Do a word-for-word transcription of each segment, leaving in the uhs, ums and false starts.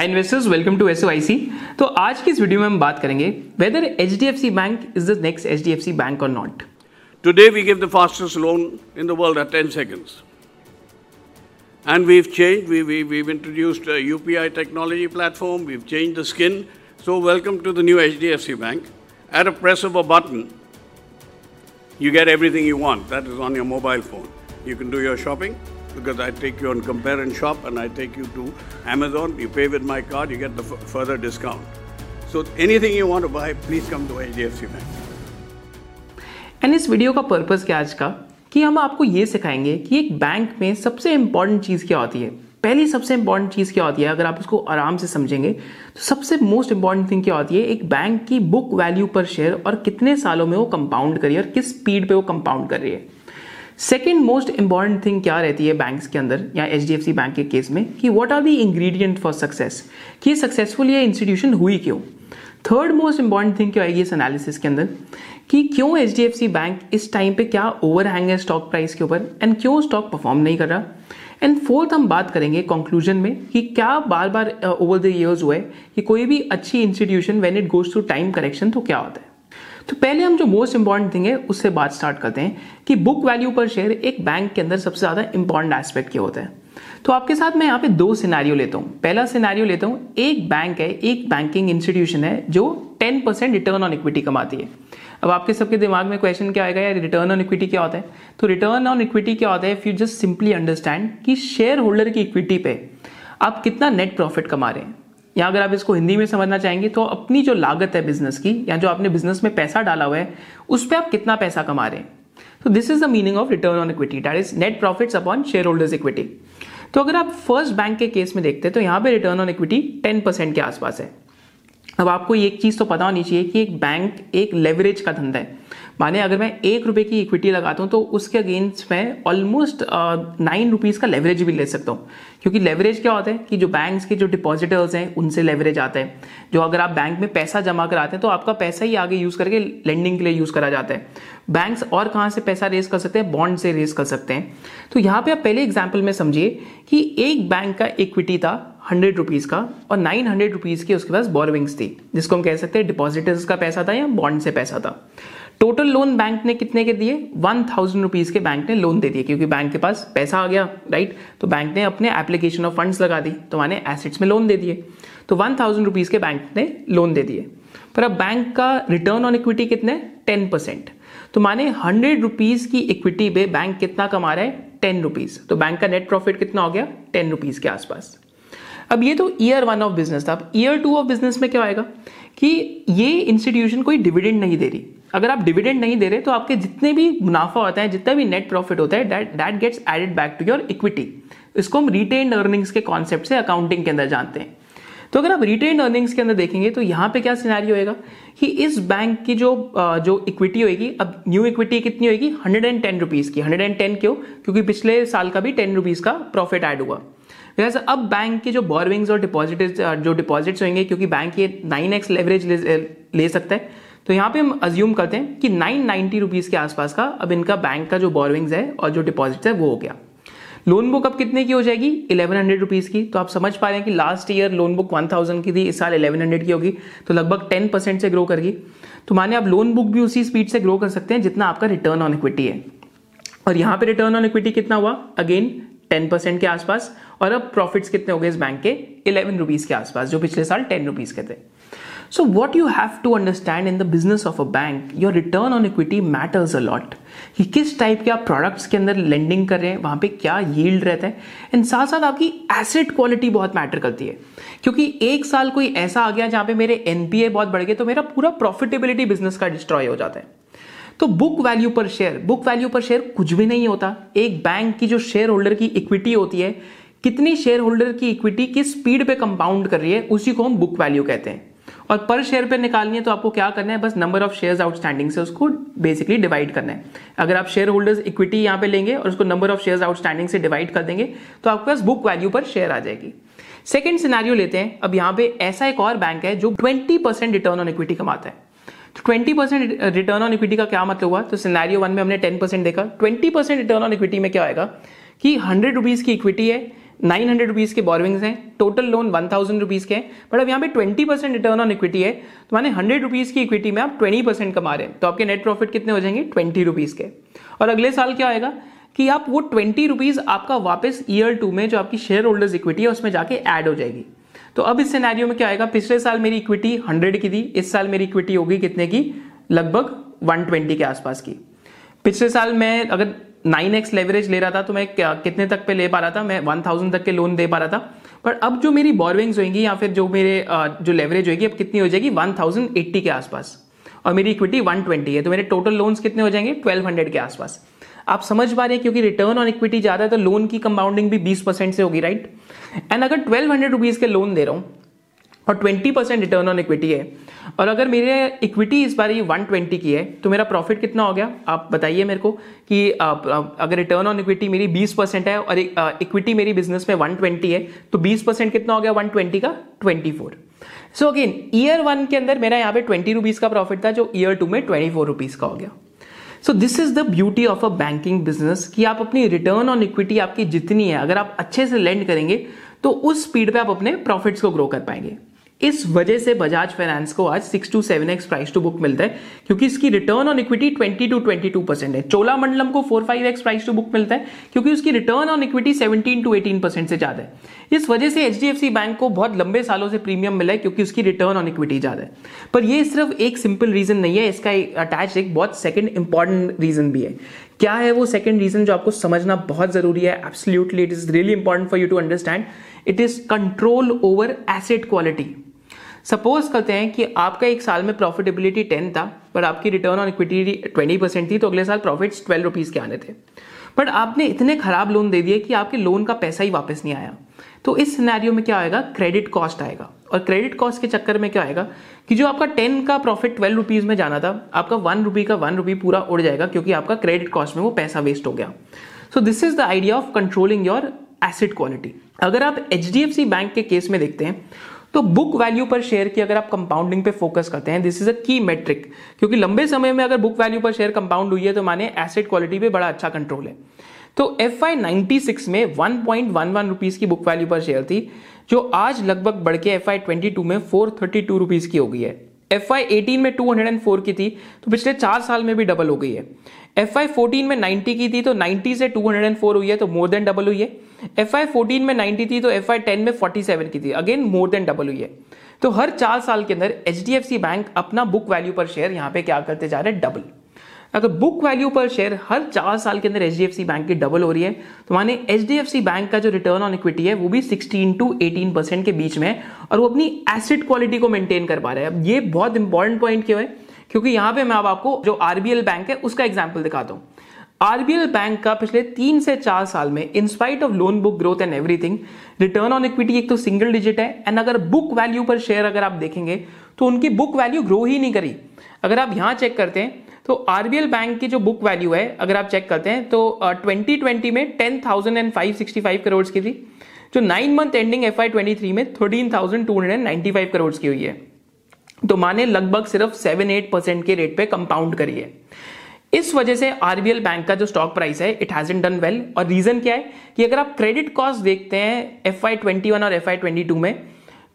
Hi investors, welcome to SOIC. तो आज की इस वीडियो में हम बात करेंगे whether HDFC bank is the next HDFC bank और not. Today we give the fastest loan in the world at ten seconds and we have changed, we we we have introduced UPI technology platform, we have changed the skin. So welcome to the new HDFC bank. At a press of a button you get everything you want that is on your mobile phone. You can do your shopping because I take you on compare and shop and I take you to Amazon, you pay with my card, you get the f- further discount. So anything you want to buy, please come to H D F C Bank. And इस video का purpose क्या आज का कि हम आपको ये सिखाएंगे कि एक बैंक में सबसे इम्पॉर्टेंट चीज़ क्या होती है। पहली सबसे इम्पॉर्टेंट चीज़ क्या होती है, अगर आप उसको आराम से समझेंगे तो सबसे मोस्ट इम्पॉर्टेंट थिंग क्या होती है, एक बैंक की बुक वैल्यू पर शेयर और कितने सालों में वो कंपाउंड करी है और किस स्पीड पे वो कंपाउंड कर रही है। सेकेंड मोस्ट इंपॉर्टेंट थिंग क्या रहती है बैंक्स के अंदर या H D F C bank के केस में कि what are the ingredient for success, कि सक्सेसफुल ये इंस्टीट्यूशन हुई क्यों। थर्ड मोस्ट इंपॉर्टेंट थिंग क्या आएगी इस एनालिसिस के अंदर कि क्यों H D F C bank इस टाइम पे क्या ओवरहैंग है स्टॉक प्राइस के ऊपर एंड क्यों स्टॉक परफॉर्म नहीं कर रहा। एंड फोर्थ हम बात करेंगे कंक्लूजन में कि क्या बार बार ओवर द ईयर्स हुआ है कि कोई भी अच्छी institution when it goes through time correction तो क्या होता है। तो पहले हम जो मोस्ट इंपॉर्टेंट थिंग है उससे बात स्टार्ट करते हैं कि बुक वैल्यू पर शेयर एक बैंक के अंदर सबसे ज्यादा इंपॉर्टेंट एस्पेक्ट क्या होता है। तो आपके साथ मैं यहाँ पे दो सिनेरियो लेता हूँ। पहला सिनेरियो लेता हूँ, एक बैंक है, एक बैंकिंग इंस्टीट्यूशन है जो ten percent return on equity कमाती है। अब आपके सबके दिमाग में क्वेश्चन क्या आएगा, यार रिटर्न ऑन इक्विटी क्या होता है। तो रिटर्न ऑन इक्विटी क्या होता है, if you just simply understand कि शेयर होल्डर की इक्विटी पे आप कितना नेट प्रॉफिट कमा रहे हैं। या अगर आप इसको हिंदी में समझना चाहेंगे तो अपनी जो लागत है बिजनेस की या जो आपने बिजनेस में पैसा डाला हुआ है उस पर आप कितना पैसा कमा रहे हैं। तो this is the meaning of return on equity, that is net profits upon share holders equity. तो अगर आप फर्स्ट बैंक के केस में देखते हैं तो यहाँ पे return on equity ten percent के आसपास है। अब आपको एक चीज तो पता होनी चाहिए कि एक बैंक एक लेवरेज का धंधा है, माने अगर मैं एक रुपए की इक्विटी लगाता हूँ तो उसके अगेंस्ट मैं ऑलमोस्ट नाइन रुपीज का लेवरेज भी ले सकता हूँ, क्योंकि लेवरेज क्या होता है कि जो बैंक्स के जो डिपॉजिटर्स हैं उनसे लेवरेज आता है। जो अगर आप बैंक में पैसा जमा कराते हैं तो आपका पैसा ही आगे यूज करके लेंडिंग के लिए यूज करा जाता है। बैंक्स और कहाँ से पैसा रेज कर सकते हैं, बॉन्ड से रेज कर सकते हैं। तो यहाँ पे आप पहले एग्जाम्पल में समझिए कि एक बैंक का इक्विटी था हंड्रेड रुपीज का और नाइन हंड्रेड रुपीज के उसके पास बोरोविंग्स थी, जिसको हम कह सकते हैं डिपॉजिटर्स का पैसा था या बॉन्ड से पैसा था। टोटल लोन बैंक ने कितने के दिए, वन थाउजेंड रुपीज के बैंक ने लोन दे दिए, क्योंकि बैंक के पास पैसा आ गया, राइट। तो बैंक ने अपने एप्लीकेशन ऑफ फंड्स लगा दी, तो माने एसेट्स में लोन दे दिए। तो वन थाउजेंड रुपीज के बैंक ने लोन दे दिए, पर अब बैंक का रिटर्न ऑन इक्विटी कितने, टेन परसेंट। तो माने हंड्रेड रुपीज की इक्विटी पे बैंक कितना कमा रहा है, टेन रुपीज। तो बैंक का नेट प्रॉफिट कितना हो गया, टेन रुपीज के आसपास। अब ये तो ईयर वन ऑफ बिजनेस था। अब ईयर टू ऑफ बिजनेस में क्या आएगा कि ये इंस्टीट्यूशन कोई डिविडेंड नहीं दे रही। अगर आप डिविडेंड नहीं दे रहे तो आपके जितने भी मुनाफा होता है, जितना भी नेट प्रॉफिट होता है, that that gets added back to your equity. इसको हम रिटेन्ड अर्निंग्स के कॉन्सेप्ट से अकाउंटिंग के अंदर जानते हैं। तो अगर आप रिटेन्ड अर्निंग्स के अंदर देखेंगे तो यहाँ पे क्या सिनेरियो होगा कि इस बैंक की जो जो इक्विटी होगी, अब न्यू इक्विटी कितनी होगी, हंड्रेड एंड टेन रुपीज की। हंड्रेड एंड टेन क्यों, क्योंकि पिछले साल का भी टेन रुपीज का प्रॉफिट ऐड हुआ। Yes, अब बैंक के जो बोरोविंग्स और डिपॉजिट जो डिपॉजिट्स होंगे, क्योंकि बैंक ये नाइन एक्स लेवरेज ले, ले सकता है, तो यहाँ पे हम अज्यूम करते हैं कि नाइन नाइंटी रुपीस के आसपास का अब इनका बैंक का जो बोरोविंग्स है और जो डिपॉजिट है वो हो गया। लोन बुक अब कितने की हो जाएगी, इलेवन हंड्रेड रुपीस की। तो आप समझ पा रहे हैं कि last year loan book one thousand की थी, इस साल इलेवन हंड्रेड की होगी, तो लगभग टेन परसेंट से ग्रो करेगी। तो माने आप लोन बुक भी उसी स्पीड से ग्रो कर सकते हैं जितना आपका रिटर्न ऑन इक्विटी है। और यहाँ पे रिटर्न ऑन इक्विटी कितना हुआ, अगेन टेन परसेंट के आसपास। और अब प्रॉफिट्स कितने हो गए इस बैंक के, इलेवन रुपीज के आसपास, जो पिछले साल टेन रुपीज के थे। So what you have to understand in the business of a bank, your return on equity matters a lot, कि किस टाइप के आप प्रोडक्ट्स के अंदर लेंडिंग कर रहे हैं, वहां पे क्या यील्ड रहता है। एंड साथ साथ आपकी एसेट क्वालिटी बहुत मैटर करती है, क्योंकि एक साल कोई ऐसा आ गया जहां पे मेरे एनपीए बहुत बढ़ गए तो मेरा पूरा प्रॉफिटेबिलिटी बिजनेस का डिस्ट्रॉय हो जाता है। तो बुक वैल्यू पर शेयर, बुक वैल्यू पर शेयर कुछ भी नहीं होता। एक बैंक की जो शेयर होल्डर की इक्विटी होती है, कितनी शेयर होल्डर की इक्विटी किस स्पीड पे कंपाउंड कर रही है, उसी को हम बुक वैल्यू कहते हैं। और पर शेयर पे निकालनी है तो आपको क्या करना है, बस नंबर ऑफ शेयर्स आउटस्टैंडिंग से उसको बेसिकली डिवाइड करना है। अगर आप शेयर होल्डर्स इक्विटी यहाँ पे लेंगे और उसको नंबर ऑफ शेयर्स आउटस्टैंडिंग से डिवाइड कर देंगे तो आपके पास बुक वैल्यू पर शेयर आ जाएगी। सेकेंड सिनेरियो लेते हैं। अब यहाँ पे ऐसा एक और बैंक है जो twenty percent return on equity कमाता है। Twenty percent return on equity का क्या मतलब हुआ, तो सिनेरियो वन में हमने टेन परसेंट देखा। Twenty percent return on equity में क्या आएगा कि हंड्रेड रुपीज की इक्विटी है, नाइन हंड्रेड रुपीज़ के बोरिंग्स हैं, total loan one thousand rupees के हैं, बट अब यहाँ पे twenty percent return on equity है तो माने हंड्रेड रुपीज़ की इक्विटी में आप ट्वेंटी परसेंट कमा रहे हैं तो आपके नेट प्रॉफिट कितने हो जाएंगे ट्वेंटी रुपीज़ के। और अगले साल क्या आएगा कि आप वो ट्वेंटी रुपीज़ आपका वापस ईयर टू में जो आपकी शेयर होल्डर्स इक्विटी है उसमें जाके ऐड हो जाएगी। तो अब इस सिनेरियो में क्या आएगा, पिछले साल मेरी इक्विटी हंड्रेड की थी, इस साल मेरी इक्विटी होगी कितने की, लगभग वन ट्वेंटी के आसपास की। पिछले साल मैं अगर नाइन एक्स लेवरेज ले रहा था तो मैं कितने तक पे ले पा रहा था, मैं वन थाउजेंड तक के लोन दे पा रहा था, पर अब जो मेरी बोर्विंग्स होंगी या फिर जो मेरे जो लेवरेज होगी अब कितनी हो जाएगी वन थाउजेंड एट्टी के आसपास और मेरी इक्विटी वन ट्वेंटी है तो मेरे टोटल लोन्स कितने हो जाएंगे ट्वेल्व हंड्रेड के आसपास। आप समझ पा रहे हैं क्योंकि रिटर्न ऑन इक्विटी ज्यादा है तो लोन की कंपाउंडिंग भी बीस परसेंट से होगी, राइट। एंड अगर ट्वेल्व हंड्रेड रुपीज के लोन दे रहा हूँ और twenty percent return on equity है और अगर मेरे इक्विटी इस बार ये वन ट्वेंटी की है तो मेरा प्रॉफिट कितना हो गया, आप बताइए मेरे को कि आप, आप, अगर रिटर्न ऑन इक्विटी मेरी बीस परसेंट है और इक्विटी मेरी बिजनेस में वन ट्वेंटी है तो बीस परसेंट कितना हो गया वन ट्वेंटी का twenty four. So again year one के अंदर मेरा यहाँ पे ट्वेंटी रुपीज का प्रॉफिट था जो ईयर टू में ट्वेंटी फोर रुपीज का हो गया। So this is the beauty of a banking business कि आप अपनी रिटर्न ऑन इक्विटी आपकी जितनी है अगर आप अच्छे से लेंड करेंगे तो उस स्पीड पे आप अपने प्रॉफिट्स को ग्रो कर पाएंगे। इस वजह से बजाज फाइनेंस को आज six to seven x price to book मिलता है क्योंकि इसकी return on equity twenty to twenty two percent है। चोला मंडलम को four five x price to book मिलता है क्योंकि उसकी return on equity seventeen to eighteen percent से ज्यादा है। इस वजह से एचडीएफसी बैंक को बहुत लंबे सालों से प्रीमियम मिला है क्योंकि उसकी रिटर्न ऑन इक्विटी ज्यादा है। पर यह सिर्फ एक सिंपल रीजन नहीं है, इसका अटैच एक बहुत सेकेंड इंपॉर्टेंट रीजन भी है। क्या है वो सेकेंड रीजन जो आपको समझना बहुत जरूरी है? Absolutely it is really important for you to understand, it is control over asset quality. Suppose करते हैं कि आपका एक साल में प्रॉफिटेबिलिटी टेन था पर आपकी return on equity twenty percent थी तो अगले साल प्रॉफिट्स ट्वेल्व रुपीज के आने थे बट आपने इतने खराब लोन दे दिए कि आपके लोन का पैसा ही वापस नहीं आया। तो इस सिनेरियो में क्या आएगा, क्रेडिट कॉस्ट आएगा। और क्रेडिट कॉस्ट के चक्कर में क्या आएगा कि जो आपका टेन का प्रॉफिट ट्वेल्व रुपीज में जाना था आपका वन रुपी का वन रुपी पूरा उड़ जाएगा क्योंकि आपका क्रेडिट कॉस्ट में वो पैसा वेस्ट हो गया। So this is the idea of controlling your asset quality. अगर आप एचडीएफसी बैंक के केस में देखते हैं तो बुक वैल्यू पर शेयर की अगर आप कंपाउंडिंग पे फोकस करते हैं, दिस इज अ की मेट्रिक क्योंकि लंबे समय में अगर बुक वैल्यू पर शेयर कंपाउंड हुई है तो माने एसेट क्वालिटी पे बड़ा अच्छा कंट्रोल है। तो एफ आई नाइनटी सिक्स में one point one one rupees की बुक वैल्यू पर शेयर थी जो आज लगभग बढ़ के एफ आई ट्वेंटी टू में फोर थर्टी टू रुपीज की हो गई है। एफ आई एटीन में टू हंड्रेड एंड फोर की थी तो पिछले चार साल में भी डबल हो गई है। एफ आई फोर्टीन में नाइंटी की थी तो नाइंटी से टू हंड्रेड एंड फोर हुई है तो मोर देन डबल हुई है। एफ आई फोर्टीन में नाइंटी थी तो एफ आई टेन में फोर्टी सेवन की थी, अगेन मोर देन डबल हुई है। तो हर चार साल के अंदर H D F C bank अपना बुक वैल्यू पर शेयर यहाँ पे क्या करते जा रहे हैं, डबल। अगर बुक वैल्यू पर शेयर हर चार साल के अंदर H D F C bank की डबल हो रही है तो माने H D F C bank का जो रिटर्न ऑन इक्विटी है वो भी सिक्सटीन टू एटीन परसेंट के बीच में है और वो अपनी एसेट क्वालिटी को मेंटेन कर पा रहे हैं। अब ये बहुत इंपॉर्टेंट पॉइंट क्यों है क्योंकि यहाँ पे मैं अब आपको जो आरबीएल बैंक है उसका एग्जाम्पल दिखाता हूँ। आरबीएल बैंक का पिछले तीन से चार साल में in spite of loan book growth and everything return on equity एक तो सिंगल डिजिट है एंड अगर बुक वैल्यू पर शेयर अगर आप देखेंगे तो उनकी बुक वैल्यू ग्रो ही नहीं करी। अगर आप यहाँ चेक करते हैं तो आरबीएल बैंक की जो बुक वैल्यू है अगर आप चेक करते हैं तो ट्वेंटी ट्वेंटी में ten thousand five sixty five crore की थी जो नाइन मंथ एंडिंग एफ आई ट्वेंटी थ्री में thirteen thousand two hundred ninety five crore की हुई है तो माने लगभग सिर्फ सेवन एट परसेंट के रेट पे कंपाउंड करी है। इस वजह से आरबीएल बैंक का जो स्टॉक प्राइस है इट हैजंट डन वेल। और रीजन क्या है कि अगर आप क्रेडिट कॉस्ट देखते हैं एफ आई ट्वेंटी वन और एफ आई ट्वेंटी टू में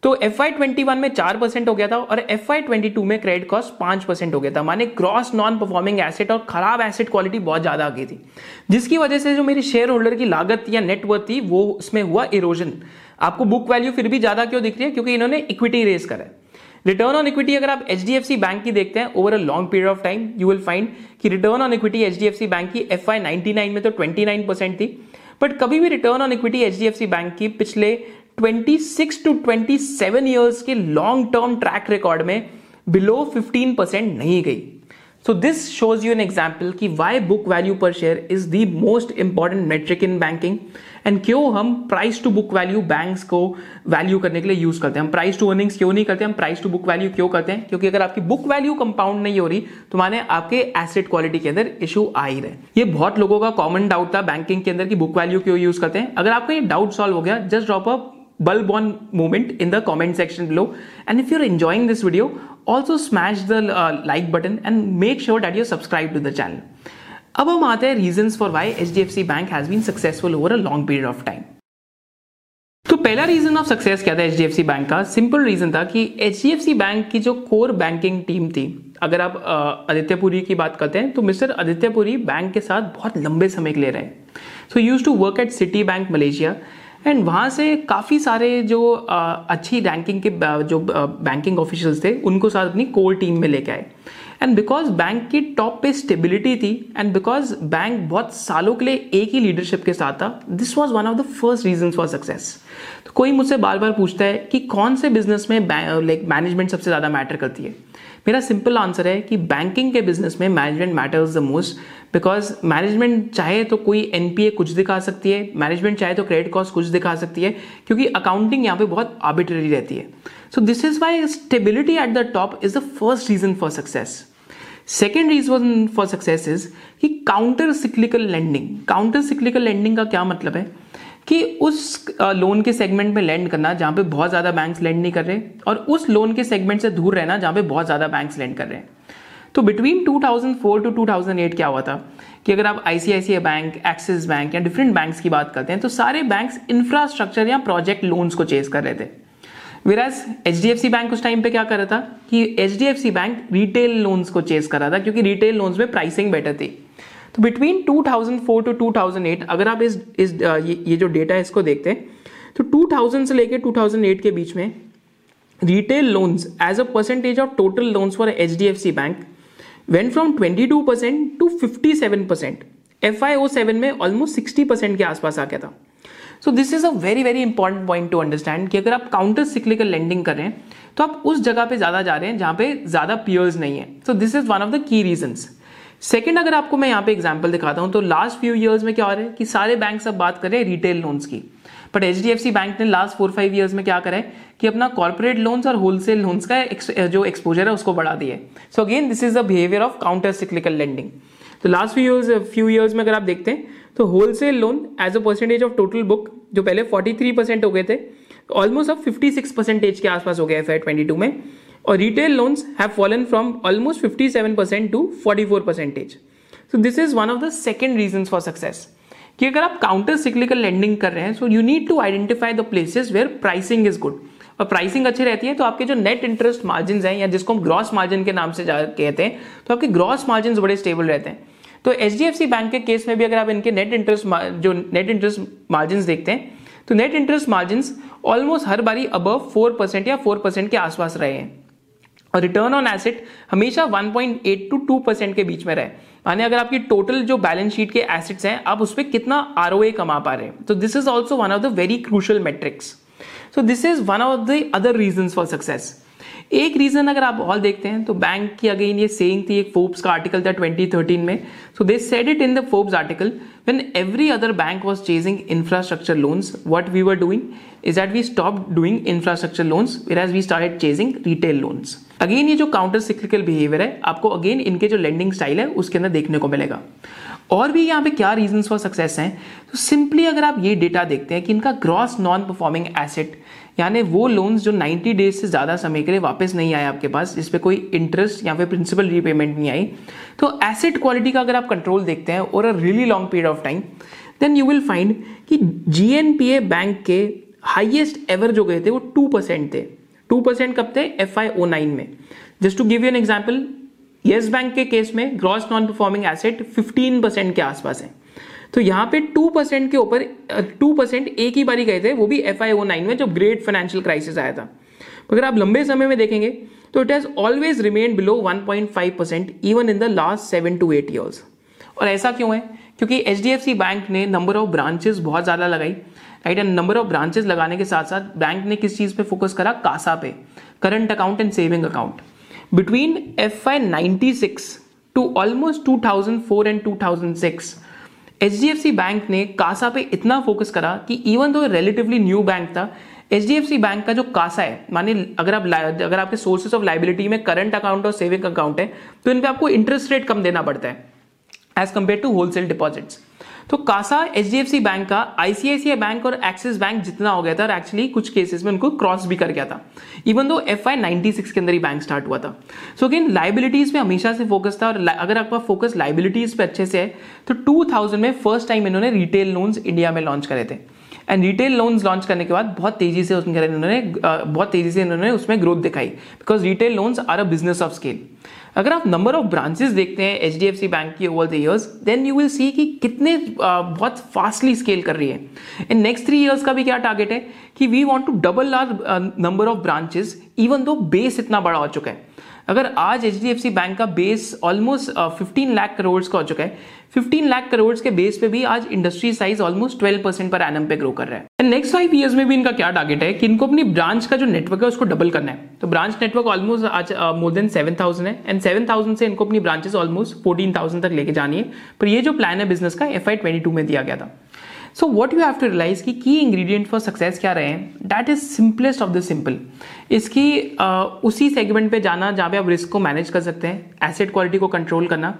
तो एफ आई ट्वेंटी वन में चार परसेंट हो गया था और एफ आई ट्वेंटी टू में क्रेडिट कॉस्ट पांच परसेंट हो गया था, माने क्रॉस नॉन परफॉर्मिंग एसेट और खराब एसेट क्वालिटी बहुत ज्यादा आ गई थी जिसकी वजह से जो मेरी शेयर होल्डर की लागत या नेटवर्थ थी वो उसमें हुआ इरोजन। आपको बुक वैल्यू फिर भी ज्यादा क्यों दिख रही है क्योंकि इन्होंने इक्विटी रेज करा है। रिटर्न ऑन इक्विटी अगर आप एचडीएफसी बैंक की देखते हैं over a long period of time you will find कि return on equity HDFC bank की एफ आई नाइनटी नाइन में तो ट्वेंटी नाइन परसेंट थी बट कभी भी return on equity HDFC bank की पिछले twenty six to twenty seven years के लॉन्ग टर्म ट्रैक रिकॉर्ड में बिलो फिफ्टीन परसेंट नहीं गई। So this shows you an example कि व्हाई बुक वैल्यू पर share is the most important metric in banking and क्यों हम price to book value banks को value करने के लिए यूज करते हैं। हम प्राइस टू अर्निंग्स क्यों नहीं करते, हम प्राइस टू बुक वैल्यू क्यों करते हैं क्योंकि अगर आपकी बुक वैल्यू कंपाउंड नहीं हो रही तो माने आपके एसेट क्वालिटी के अंदर इशू आ ही रहे। ये बहुत लोगों का कॉमन डाउट था बैंकिंग के अंदर कि बुक वैल्यू क्यों यूज करते हैं। अगर आपका ये डाउट सॉल्व हो गया just drop a bulb on moment in the comment section below and if you're enjoying this video also smash the uh, like button and make sure that you're subscribed to the channel. Ab hum aate hain reasons for why H D F C Bank has been successful over a long period of time. तो पहला reason of success क्या था H D F C bank का? Simple reason था कि H D F C bank की जो core banking team थी, अगर आप आदित्य पुरी की बात करते हैं तो मिस्टर आदित्य पुरी बैंक के साथ बहुत लंबे समय के लिए रहे. So used to work at city bank Malaysia and वहाँ से काफ़ी सारे जो uh, अच्छी रैंकिंग के जो बैंकिंग uh, ऑफिशियल्स थे उनको साथ अपनी कोर टीम में लेके आए. एंड बिकॉज बैंक की टॉप पे स्टेबिलिटी थी एंड बिकॉज बैंक बहुत सालों के लिए एक ही लीडरशिप के साथ था, this was one of the first reasons for success. तो कोई मुझसे बार बार पूछता है कि कौन से बिजनेस में लाइक मैनेजमेंट सबसे ज़्यादा मैटर करती है, मेरा सिंपल आंसर है कि बैंकिंग के बिजनेस में management matters the most, because management चाहे तो कोई एन पी ए कुछ दिखा सकती है, मैनेजमेंट चाहे तो क्रेडिट कॉस्ट कुछ दिखा सकती है, क्योंकि अकाउंटिंग यहाँ पे बहुत आर्बिट्रेरी रहती है. So this is why stability at the top is the first reason for success. Second reason for success is कि counter cyclical lending. Counter cyclical lending का क्या मतलब है कि उस लोन के सेगमेंट में लैंड करना जहाँ पे बहुत ज़्यादा बैंक्स लैंड नहीं कर रहे और उस लोन के सेगमेंट से दूर रहना जहाँ पे बहुत ज़्यादा बैंक्स लैंड कर रहे हैं. तो between two thousand four to two thousand eight क्या हुआ था कि अगर आप I C I C I bank, axis bank या डिफरेंट बैंक्स की बात करते हैं तो सारे बैंक्स इंफ्रास्ट्रक्चर या प्रोजेक्ट लोन्स को चेस कर रहे थे, whereas H D F C bank उस टाइम पे क्या कर रहा था कि H D F C bank retail loans को चेस कर रहा था क्योंकि रिटेल लोन्स में प्राइसिंग बेटर थी. तो between two thousand four to two thousand eight अगर आप इस इस ये, ये जो डेटा है इसको देखते हैं तो टू थाउजेंड से लेके टू थाउजेंड एट के बीच में retail loans as a percentage of total loans for H D F C bank went from twenty two percent to fifty seven percent. F I O seven में almost sixty percent के आसपास आ गया था. So this is a very very important point to understand कि अगर आप counter cyclical lending कर रहे हैं तो आप उस जगह पे ज़्यादा जा रहे हैं जहाँ पे ज़्यादा पियर्स नहीं है. So this is one of the key reasons. Second, अगर आपको मैं यहाँ पे एग्जाम्पल दिखाता हूँ तो लास्ट फ्यू ईयर्स में क्या हो रहा है कि सारे बैंक सब बात कर रहे हैं रिटेल लोन्स की, but H D F C bank ने लास्ट फोर फाइव ईयर्स में क्या करा है कि अपना कॉर्पोरेट लोन्स और होलसेल लोन्स का जो एक्सपोजर है उसको बढ़ा दिया है. So again this is the behaviour of counter cyclical lending. तो last few years few years में अगर आप देखते हैं तो wholesale loan as a percentage of total book जो पहले फोर्टी थ्री परसेंट हो गए थे ऑलमोस्ट अब फिफ्टी सिक्स परसेंटेज के आसपास हो गए एफ आई ट्वेंटी टू में, और retail loans have fallen from almost fifty seven percent to forty four percentage. So this is one of the second reasons for success कि अगर आप काउंटर सिक्लिकल लैंडिंग कर रहे हैं so you need to identify the places where pricing is good, और pricing अच्छी रहती है तो आपके जो नेट इंटरेस्ट मार्जिन हैं या जिसको हम ग्रॉस मार्जिन के नाम से कहते हैं तो आपके ग्रॉस मार्जिन बड़े स्टेबल रहते हैं. तो H D F C bank के केस में भी अगर आप इनके नेट इंटरेस्ट जो नेट इंटरेस्ट मार्जिन देखते हैं तो नेट इंटरेस्ट मार्जिन ऑलमोस्ट हर बारी अबव फोर परसेंट या फोर परसेंट के आसपास रहे हैं, और रिटर्न ऑन एसेट हमेशा one point eight to two percent के बीच में रहे, यानी अगर आपकी टोटल जो बैलेंस शीट के एसेट्स हैं आप उस पर कितना आर ओ ए कमा पा रहे हैं. तो this is also one of the very crucial metrics. So this is one of the other reasons for success. एक रीजन अगर आप और देखते हैं तो बैंक की अगेन ये सेइंग थी, एक फोर्ब्स का आर्टिकल था ट्वेंटी थर्टीन में, so they said it in the Forbes article when every other bank was chasing infrastructure loans what we were doing is that we stop doing infrastructure loans whereas we started chasing retail loans. Again ये जो counter cyclical behaviour है आपको again इनके जो lending style है उसके अंदर देखने को मिलेगा. और भी यहाँ पे क्या रीजंस फॉर सक्सेस हैं तो सिंपली अगर आप ये डेटा देखते हैं कि इनका ग्रॉस नॉन परफॉर्मिंग एसेट यानी वो लोन्स जो नाइंटी डेज से ज़्यादा समय के लिए वापस नहीं आए आपके पास, जिस पे कोई इंटरेस्ट या फिर प्रिंसिपल रीपेमेंट नहीं आई, तो एसेट क्वालिटी का अगर आप कंट्रोल देखते हैं और a really long period of time then you will find कि G N P A bank के हाईएस्ट एवर जो गए थे वो टू परसेंट थे. टू परसेंट कब थे? एफ आई ओ नाइन में. Just to give you an example, yes bank के केस में gross non performing asset fifteen percent के आसपास है, तो यहाँ पे टू परसेंट के ऊपर टू परसेंट एक ही बारी गए थे, वो भी एफ आई ओ नाइन में जब ग्रेट फाइनेंशियल क्राइसिस आया था. अगर आप लंबे समय में देखेंगे तो it has always remain below one point five percent even in the last seven to eight years. और ऐसा क्यों है? क्योंकि H D F C bank ने नंबर ऑफ ब्रांचेस बहुत ज़्यादा लगाई, right, and number of branches लगाने के साथ साथ बैंक ने किस चीज़ पे फोकस करा? कासा पे, current account and saving account. Between F I ninety six to almost two thousand four and two thousand six H D F C bank ने कासा पे इतना फोकस करा कि even though relatively new bank था, H D F C bank का जो कासा है, माने अगर आप अगर आपके सोर्सेस ऑफ लाइबिलिटी में करंट अकाउंट और सेविंग अकाउंट है तो इन पे आपको इंटरेस्ट रेट कम देना पड़ता है as compare to wholesale deposits. तो CASA H D F C bank का I C I C I bank और एक्सिस बैंक जितना हो गया था, और एक्चुअली कुछ केसेस में उनको क्रॉस भी कर गया था, even though F I ninety six के अंदर ही बैंक स्टार्ट हुआ था. सो अगेन लाइबिलिटीज पे हमेशा से फोकस था, और अगर आपका फोकस लाइबिलिटीज पे अच्छे से है तो टू थाउजेंड में फर्स्ट टाइम इन्होंने रिटेल लोन्स इंडिया में लॉन्च करे थे. एंड रिटेल लोन्स लॉन्च करने के बाद बहुत तेजी से उसमें इन्होंने बहुत तेजी से इन्होंने उसमें ग्रोथ दिखाई, because retail loans are a business of scale. अगर आप नंबर ऑफ ब्रांचेस देखते हैं H D F C bank की over the years, then you will see कि कितने बहुत फास्टली स्केल कर रही है. इन नेक्स्ट थ्री ईयर्स का भी क्या टारगेट है कि we want to double our number of branches, even though base इतना बड़ा हो चुका है. अगर आज H D F C bank का base almost fifteen lakh crore का हो चुका है, फिफ्टीन लाख करोड़ के बेस पे भी आज industry size almost twelve percent per annum पे ग्रो कर रहा है. एंड नेक्स्ट फाइव ईयर्स में भी इनका क्या टारगेट है कि इनको अपनी ब्रांच का जो नेटवर्क है उसको डबल करना है. तो ब्रांच नेटवर्क ऑलमोस्ट आज मोर देन सेवन थाउजेंड है, एंड सेवन थाउजेंड से इनको अपनी ब्रांचेस ऑलमोस्ट फोर्टीन थाउजेंड तक लेके जानी है. पर ये जो प्लान है बिजनेस का एफ आई ट्वेंटी टू में दिया गया था. So what you have to realise कि की इंग्रेडिएंट फॉर सक्सेस क्या रहे हैं, that is simplest of the simple. इसकी आ, उसी सेगमेंट पे जाना जहाँ पे आप रिस्क को मैनेज कर सकते हैं, एसेट क्वालिटी को कंट्रोल करना.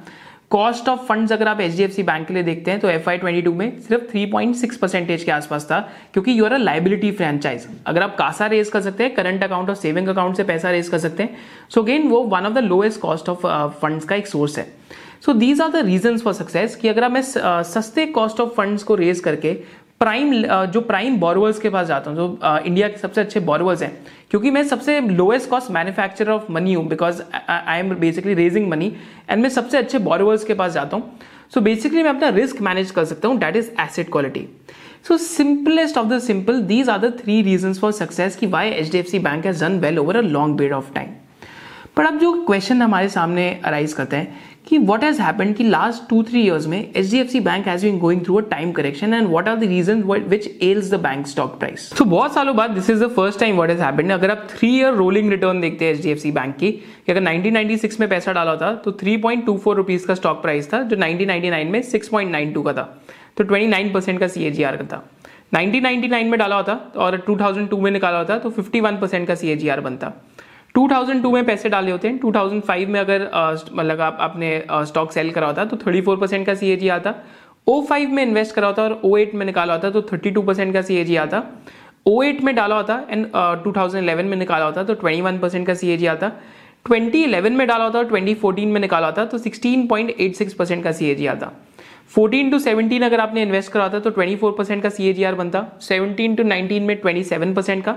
कॉस्ट ऑफ फंड्स अगर आप एचडीएफसी बैंक के लिए देखते हैं तो एफ आई ट्वेंटी टू में सिर्फ थ्री पॉइंट सिक्स परसेंटेज के आसपास था, क्योंकि you are a liability franchise. अगर आप कासा रेज कर सकते हैं, करंट अकाउंट और सेविंग अकाउंट से पैसा रेज कर सकते हैं, सो अगेन वो one of the lowest cost of funds का एक सोर्स है. So these are the reasons for success कि अगर मैं सस्ते कॉस्ट ऑफ फंड्स को रेज करके प्राइम जो प्राइम बोरोवर्स के पास जाता हूँ, जो इंडिया के सबसे अच्छे बोरोवर्स हैं, क्योंकि मैं सबसे lowest cost manufacturer of money हूँ, because I am basically raising money, and मैं सबसे अच्छे बोरोवर्स के पास जाता हूँ. सो बेसिकली मैं अपना रिस्क मैनेज कर सकता हूँ, that is asset quality. So simplest of the simple, these are the three reasons for success कि why H D F C bank has done well over a long period of time. पर अब जो question हमारे सामने arise करते हैं कि what has happened कि लास्ट टू थ्री इयर्स में H D F C bank has been going through a time correction, and what are the reason which ails the bank stock price. तो बहुत सालों बाद this is the first time what has happened. अगर आप three year rolling return देखते हैं H D F C bank की, कि अगर नाइनटीन नाइंटी सिक्स में पैसा डाला था तो three point two four rupees का स्टॉक प्राइस था, जो नाइनटीन नाइंटी नाइन में सिक्स पॉइंट नाइन टू का था, तो ट्वेंटी नाइन परसेंट का सी ए जी आर का था. नाइनटीन नाइंटी नाइन में डाला होता और टू थाउजेंड टू में निकाला होता तो फिफ्टी वन परसेंट का सी ए जी आर बनता. टू थाउजेंड टू में पैसे डाले होते हैं, टू थाउजेंड फाइव में अगर मतलब आप आपने स्टॉक सेल करा होता तो थर्टी फोर परसेंट का सी ए जी आता. ओ फाइव में इन्वेस्ट करा होता और ओ एट में निकाला होता तो थर्टी टू परसेंट का सी ए जी आता. ओ एट में डाला होता एंड टू थाउजेंड इलेवन में निकाला होता तो ट्वेंटी वन परसेंट का सी ए जी आता. ट्वेंटी इलेवन में डाला होता और ट्वेंटी फोर्टीन में निकाला होता तो sixteen point eight six percent का सी ए जी आता. फोर्टीन टू सेवनटीन अगर आपने इन्वेस्ट करा होता तो ट्वेंटी फोर परसेंट का सी ए जी आर बनता. सेवनटीन टू नाइंटीन में ट्वेंटी सेवन परसेंट का.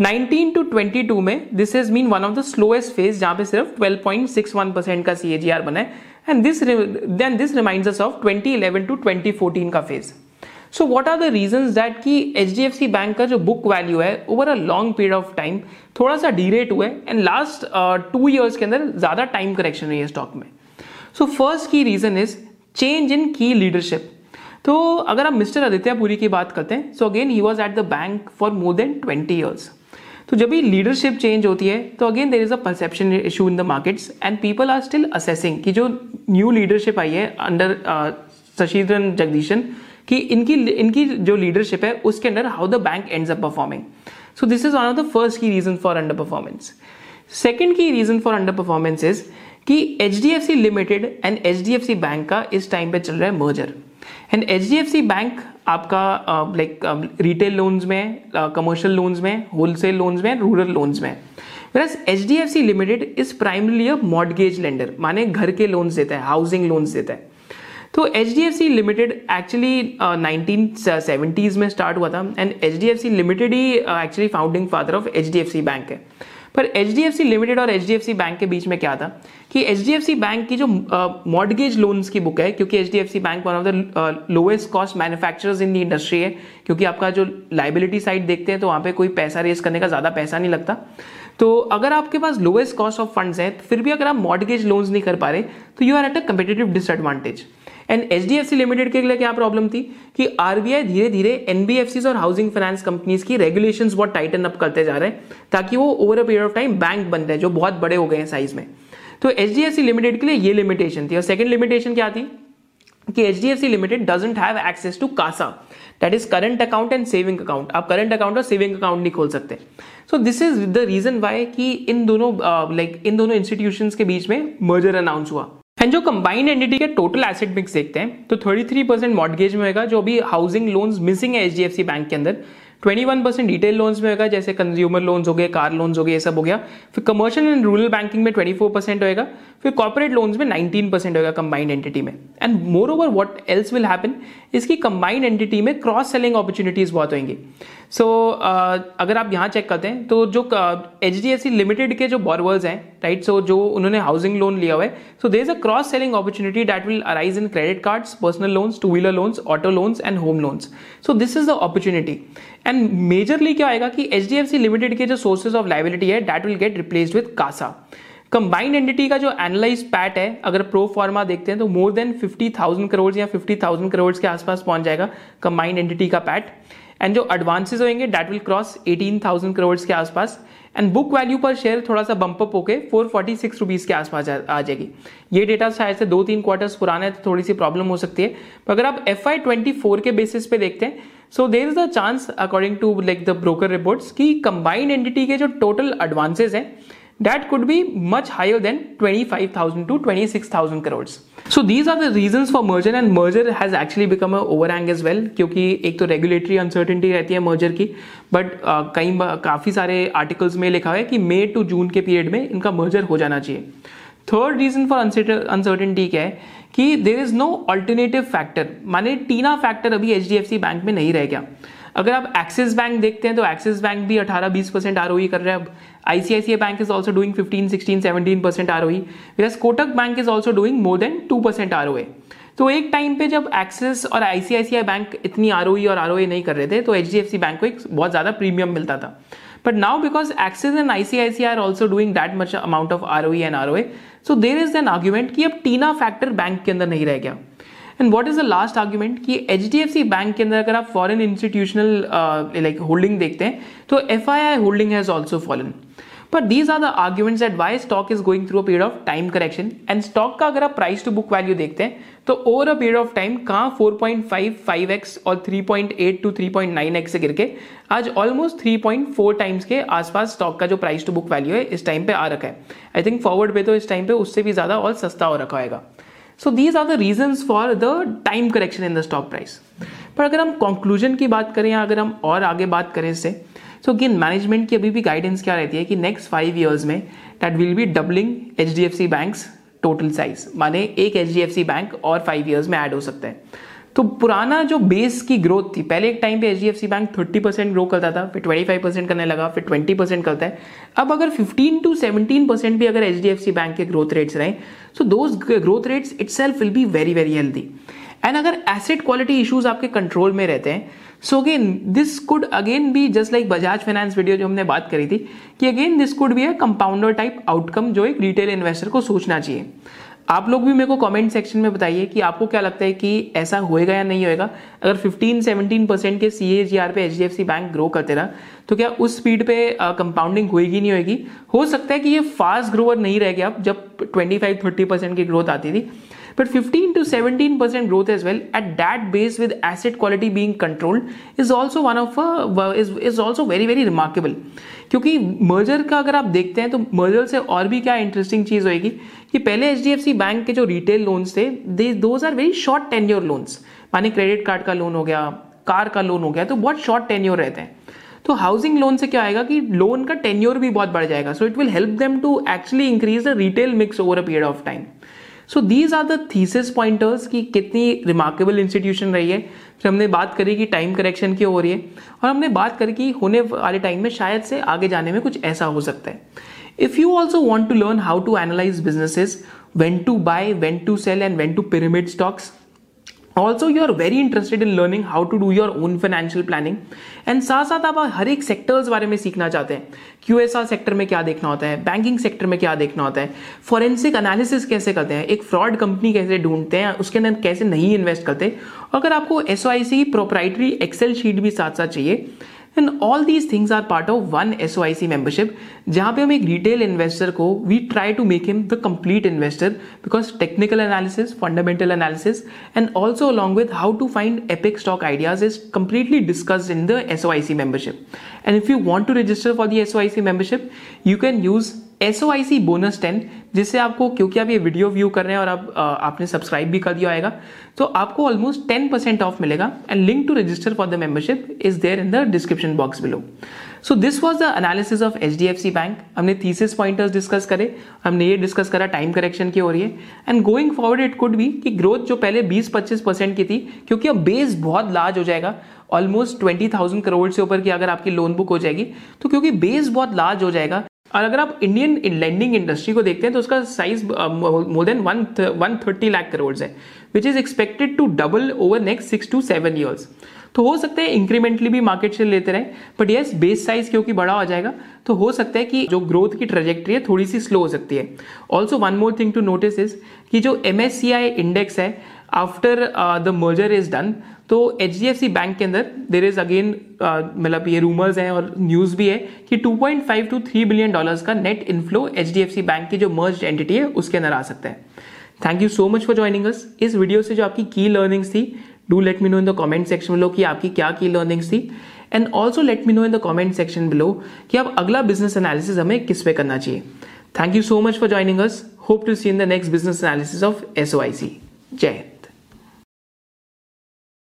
नाइनटीन टू ट्वेंटी टू में this is mean one of the slowest phase, जहां पे सिर्फ twelve point six one percent का सीएजीआर बना है, and this then this reminds us of twenty eleven to twenty fourteen का phase. So what are the reasons that कि HDFC bank का जो बुक वैल्यू है over a long period of time थोड़ा सा डीरेट हुआ है, एंड लास्ट टू इयर्स के अंदर ज्यादा टाइम करेक्शन हुई है स्टॉक में. So first key reason is change in key leadership. तो अगर आप मिस्टर आदित्य पुरी की बात करते हैं, so again he was at the bank for more than twenty years. तो जब भी लीडरशिप चेंज होती है तो again there is a perception issue in the markets, and people are still assessing कि जो न्यू लीडरशिप आई है under Shashidhar Jagadeesan कि इनकी इनकी जो लीडरशिप है उसके अंदर how the bank ends up performing. So this is one of the first key reason for under performance. Second key reason for under performance is कि H D F C limited and H D F C bank का इस time पे चल रहा है merger, and H D F C bank आपका like retail loans में, commercial loans में, होलसेल लोन्स में, रूरल लोन्स में, plus H D F C limited is primarily a mortgage lender, माने घर के लोन्स देता है, हाउसिंग लोन्स देता है. तो H D F C limited actually nineteen seventies में स्टार्ट हुआ था, and H D F C limited ही actually founding father of H D F C bank है. पर H D F C limited और H D F C bank के बीच में क्या था कि H D F C bank की जो मॉर्गेज लोन्स की बुक है, क्योंकि H D F C bank one of the lowest cost manufacturers in the industry है, क्योंकि आपका जो लाइबिलिटी साइड देखते हैं तो वहाँ पे कोई पैसा रेज करने का ज़्यादा पैसा नहीं लगता. तो अगर आपके पास लोएस्ट कॉस्ट ऑफ फंड्स है, फिर भी अगर आप मॉर्गेज लोन्स नहीं कर पा रहे तो you are at a competitive disadvantage. And H D F C limited के लिए क्या प्रॉब्लम थी कि आरबीआई धीरे धीरे एनबीएफसीज और हाउसिंग फाइनेंस कंपनीज की रेगुलेशंस बहुत टाइटन अप करते जा रहे हैं, ताकि वो over a period of time bank बन रहे हैं जो बहुत बड़े हो गए हैं साइज में. तो H D F C limited के लिए ये लिमिटेशन थी. और सेकंड लिमिटेशन क्या थी कि H D F C limited doesn't have access to CASA, that is current account and saving account. आप करंट अकाउंट और सेविंग अकाउंट नहीं खोल सकते. So this is the reason why कि इन दोनों लाइक uh, like, इन दोनों इंस्टीट्यूशंस के बीच में मर्जर अनाउंस हुआ. एंड जो कंबाइंड एंटिटी के टोटल एसेट मिक्स देखते हैं तो थर्टी थ्री परसेंट मॉर्गेज में होगा, जो अभी हाउसिंग लोन्स मिसिंग है H D F C bank के अंदर. इक्कीस परसेंट रिटेल लोन्स में होगा, जैसे कंज्यूमर लोन्स हो गए, कार लोन्स हो गए, ये सब हो गया। फिर कमर्शियल एंड रूरल बैंकिंग में चौबीस परसेंट होएगा, फिर कॉर्पोरेट लोन्स में उन्नीस परसेंट होएगा कंबाइंड एंटिटी में। And moreover what else will happen, इसकी कंबाइंड एंटिटी में क्रॉस सेलिंग अपॉर्चुनिटीज बहुत होंगी। सो so, uh, अगर आप यहाँ चेक करते हैं तो जो H D F C limited के जो बॉरवर्स हैं, राइट, सो जो उन्होंने हाउसिंग लोन लिया हुआ है, so there is a cross selling opportunity that will arise in credit cards, personal loans, two wheeler loans, auto loans and home loans. So this is the opportunity. And majorly क्या आएगा कि H D F C limited के जो sources of liability है that will get replaced with CASA. Combined entity का जो analyse PAT है, अगर प्रो फॉर्मा देखते हैं तो more than fifty thousand crore या फिफ्टी थाउजेंड करोड़ के आसपास पहुंच जाएगा कंबाइंड एंटिटी का पैट। एंड जो एडवांसेज होंगे दैट विल क्रॉस अठारह हज़ार करोड़ के आसपास। एंड बुक वैल्यू पर शेयर थोड़ा सा बम्प अप होके चार सौ छियालीस रुपीस के आसपास आ जाएगी। ये डेटा शायद से दो तीन क्वार्टर्स पुराना है तो थोड़ी सी प्रॉब्लम हो सकती है, पर अगर आप एफ आई ट्वेंटी फोर के बेसिस पे देखते हैं so there is a chance according to like the broker reports कि कंबाइंड एंटिटी के जो टोटल एडवांसेज हैं that could be much higher than twenty-five thousand to twenty-six thousand crores. So these are the reasons for merger, and merger has actually become a overhang as well, क्योंकि एक तो regulatory uncertainty रहती है merger की, but uh, कई काफ़ी सारे articles में लिखा है कि मई टू जून के period में इनका merger हो जाना चाहिए। थर्ड रीजन फॉर अनसर्टेनिटी क्या है कि there is no alternative factor, माने टीना फैक्टर अभी H D F C bank में नहीं रह गया। अगर आप एक्सिस बैंक देखते हैं तो एक्सिस बैंक भी अठारह बीस परसेंट आरओई कर रहे हैं अब। ICICI bank is also doing fifteen sixteen seventeen percent ROE, plus Kotak bank is also doing more than two percent ROE. तो एक टाइम पे जब एक्सिस और आईसीआईसीआई बैंक इतनी आरओई और आरओई नहीं कर रहे थे तो एचडीएफसी बैंक को एक बहुत ज़्यादा प्रीमियम मिलता था, but now because Axis and ICICI are also doing that much amount of ROE and ROE, so there is an argument कि अब टीना फैक्टर बैंक के अंदर नहीं रह गया। And what is the last argument कि एचडीएफसी बैंक के अंदर अगर आप फॉरेन इंस्टीट्यूशनल लाइक होल्डिंग देखते हैं तो FII holding has also fallen. पर these are the arguments that why stock is going through a period of time correction. And stock का अगर आप प्राइस टू बुक वैल्यू देखते हैं तो over a period of time कहाँ four point five five X और three point eight to three point nine X से गिर के आज almost three point four times के आसपास स्टॉक का जो प्राइस टू बुक वैल्यू है इस टाइम पे आ रखा है। आई थिंक फॉरवर्ड पे तो इस टाइम पे उससे भी ज्यादा और सस्ता हो रखा होगा। So these are the reasons for the time correction in the stock price. पर अगर हम कंक्लूजन की बात करें या अगर हम और आगे बात करें इससे, सो अगेन मैनेजमेंट की अभी भी गाइडेंस क्या रहती है कि नेक्स्ट फाइव ईयर्स में that will be doubling H D F C banks total size, माने एक H D F C bank और फाइव ईयर्स में ऐड हो सकता है। तो पुराना जो बेस की ग्रोथ थी, पहले एक टाइम पे H D F C bank thirty percent grow करता था, फिर ट्वेंटी फाइव परसेंट करने लगा, फिर ट्वेंटी परसेंट करता है, अब अगर फिफ्टीन टू सेवनटीन परसेंट भी अगर H D F C bank के ग्रोथ रेट्स रहें so those growth rates itself will be very very healthy. And अगर एसेट क्वालिटी इशूज आपके कंट्रोल में रहते हैं so again this could again be just like Bajaj finance video जो हमने बात करी थी कि again this could be a compounder type outcome जो एक रिटेल इन्वेस्टर को सोचना चाहिए। आप लोग भी मेरे को कमेंट सेक्शन में बताइए कि आपको क्या लगता है कि ऐसा होएगा या नहीं होएगा। अगर फिफ्टीन सेवनटीन परसेंट के सीएजीआर पे एचडीएफसी बैंक ग्रो करते रहा तो क्या उस स्पीड पे कंपाउंडिंग होएगी नहीं होएगी? हो सकता है कि ये फास्ट ग्रोअर नहीं रह गया अब जब ट्वेंटी फाइव थर्टी परसेंट की ग्रोथ आती थी, but fifteen to seventeen percent growth as well at that base with asset quality being controlled is also one of a, is is also very very remarkable। क्योंकि merger का अगर आप देखते हैं तो merger से और भी क्या interesting चीज़ होएगी कि पहले H D F C bank के जो retail loans थे they those are very short tenure loans, माने credit card का loan हो गया, car का loan हो गया, तो बहुत short tenure रहते हैं। तो हाउसिंग लोन से क्या आएगा कि लोन का टेन्योर भी बहुत बढ़ जाएगा, so it will help them to actually increase the retail mix over a period of time. So these are the thesis pointers कि कितनी रिमार्केबल इंस्टीट्यूशन रही है। फिर हमने बात करी कि टाइम करेक्शन क्यों हो रही है और हमने बात करी कि होने वाले टाइम में शायद से आगे जाने में कुछ ऐसा हो सकता है। If you also want to learn how to analyse businesses, when to buy, when to sell and when to pyramid stocks, also you are very interested in learning how to do your own financial planning, and साथ साथ आप हर एक sectors बारे में सीखना चाहते हैं, Q S R sector में क्या देखना होता है, बैंकिंग सेक्टर में क्या देखना होता है, फॉरेंसिक एनालिसिस कैसे करते हैं, एक फ्रॉड कंपनी कैसे ढूंढते हैं, उसके अंदर कैसे नहीं इन्वेस्ट करते, अगर आपको S O I C proprietary excel sheet भी साथ साथ चाहिए, and all these things are part of one S O I C membership जहाँ पे हम एक रिटेल इन्वेस्टर को we try to make him the complete investor because technical analysis, fundamental analysis and also along with how to find epic stock ideas is completely discussed in the S O I C membership. And if you want to register for the S O I C membership you can use SOIC bonus ten, जिससे आपको, क्योंकि आप ये video view कर रहे हैं और आप आ, आपने सब्सक्राइब भी कर दिया होगा, तो आपको ऑलमोस्ट टेन परसेंट ऑफ मिलेगा and link to register for the membership is there in the description box below. So this was the analysis of HDFC bank. हमने थीसिस पॉइंटर्स डिस्कस करे, हमने ये डिस्कस करा टाइम करेक्शन की हो रही है and going forward it could be कि ग्रोथ जो पहले बीस पच्चीस परसेंट की थी, क्योंकि अब बेस बहुत लार्ज हो जाएगा, ऑलमोस्ट ट्वेंटी थाउजेंड करोड़ से ऊपर की अगर आपकी लोन बुक हो जाएगी, तो क्योंकि बेस बहुत लार्ज हो जाएगा. और अगर आप इंडियन लैंडिंग इंडस्ट्री को देखते हैं तो उसका size more than one thirty lakh crore है, which is expected to double over next six to seven years. तो हो सकता है इंक्रीमेंटली भी मार्केट शेयर लेते रहे, बट येस बेस साइज क्योंकि बड़ा हो जाएगा तो हो सकता है कि जो ग्रोथ की ट्रेजेक्ट्री है थोड़ी सी स्लो हो सकती है. Also one more thing to notice is कि जो एमएससीआई इंडेक्स है after the merger is done, तो एचडीएफसी बैंक के अंदर देर इज अगेन, मतलब ये रूमर्स हैं और न्यूज भी है कि two point five to three billion dollars का नेट इनफ्लो एचडीएफसी बैंक की जो मर्ज्ड एंटिटी है उसके अंदर आ सकता है. Thank you so much for joining us. इस वीडियो से जो आपकी की लर्निंग्स थी, do let me know in the comment section below कि आपकी क्या की लर्निंग्स थी, and also let me know in the comment section below कि आप अगला बिजनेस एनालिसिस हमें किस पे करना चाहिए. Thank you so much for joining us. Hope to see in the next business analysis of SOIC. जय.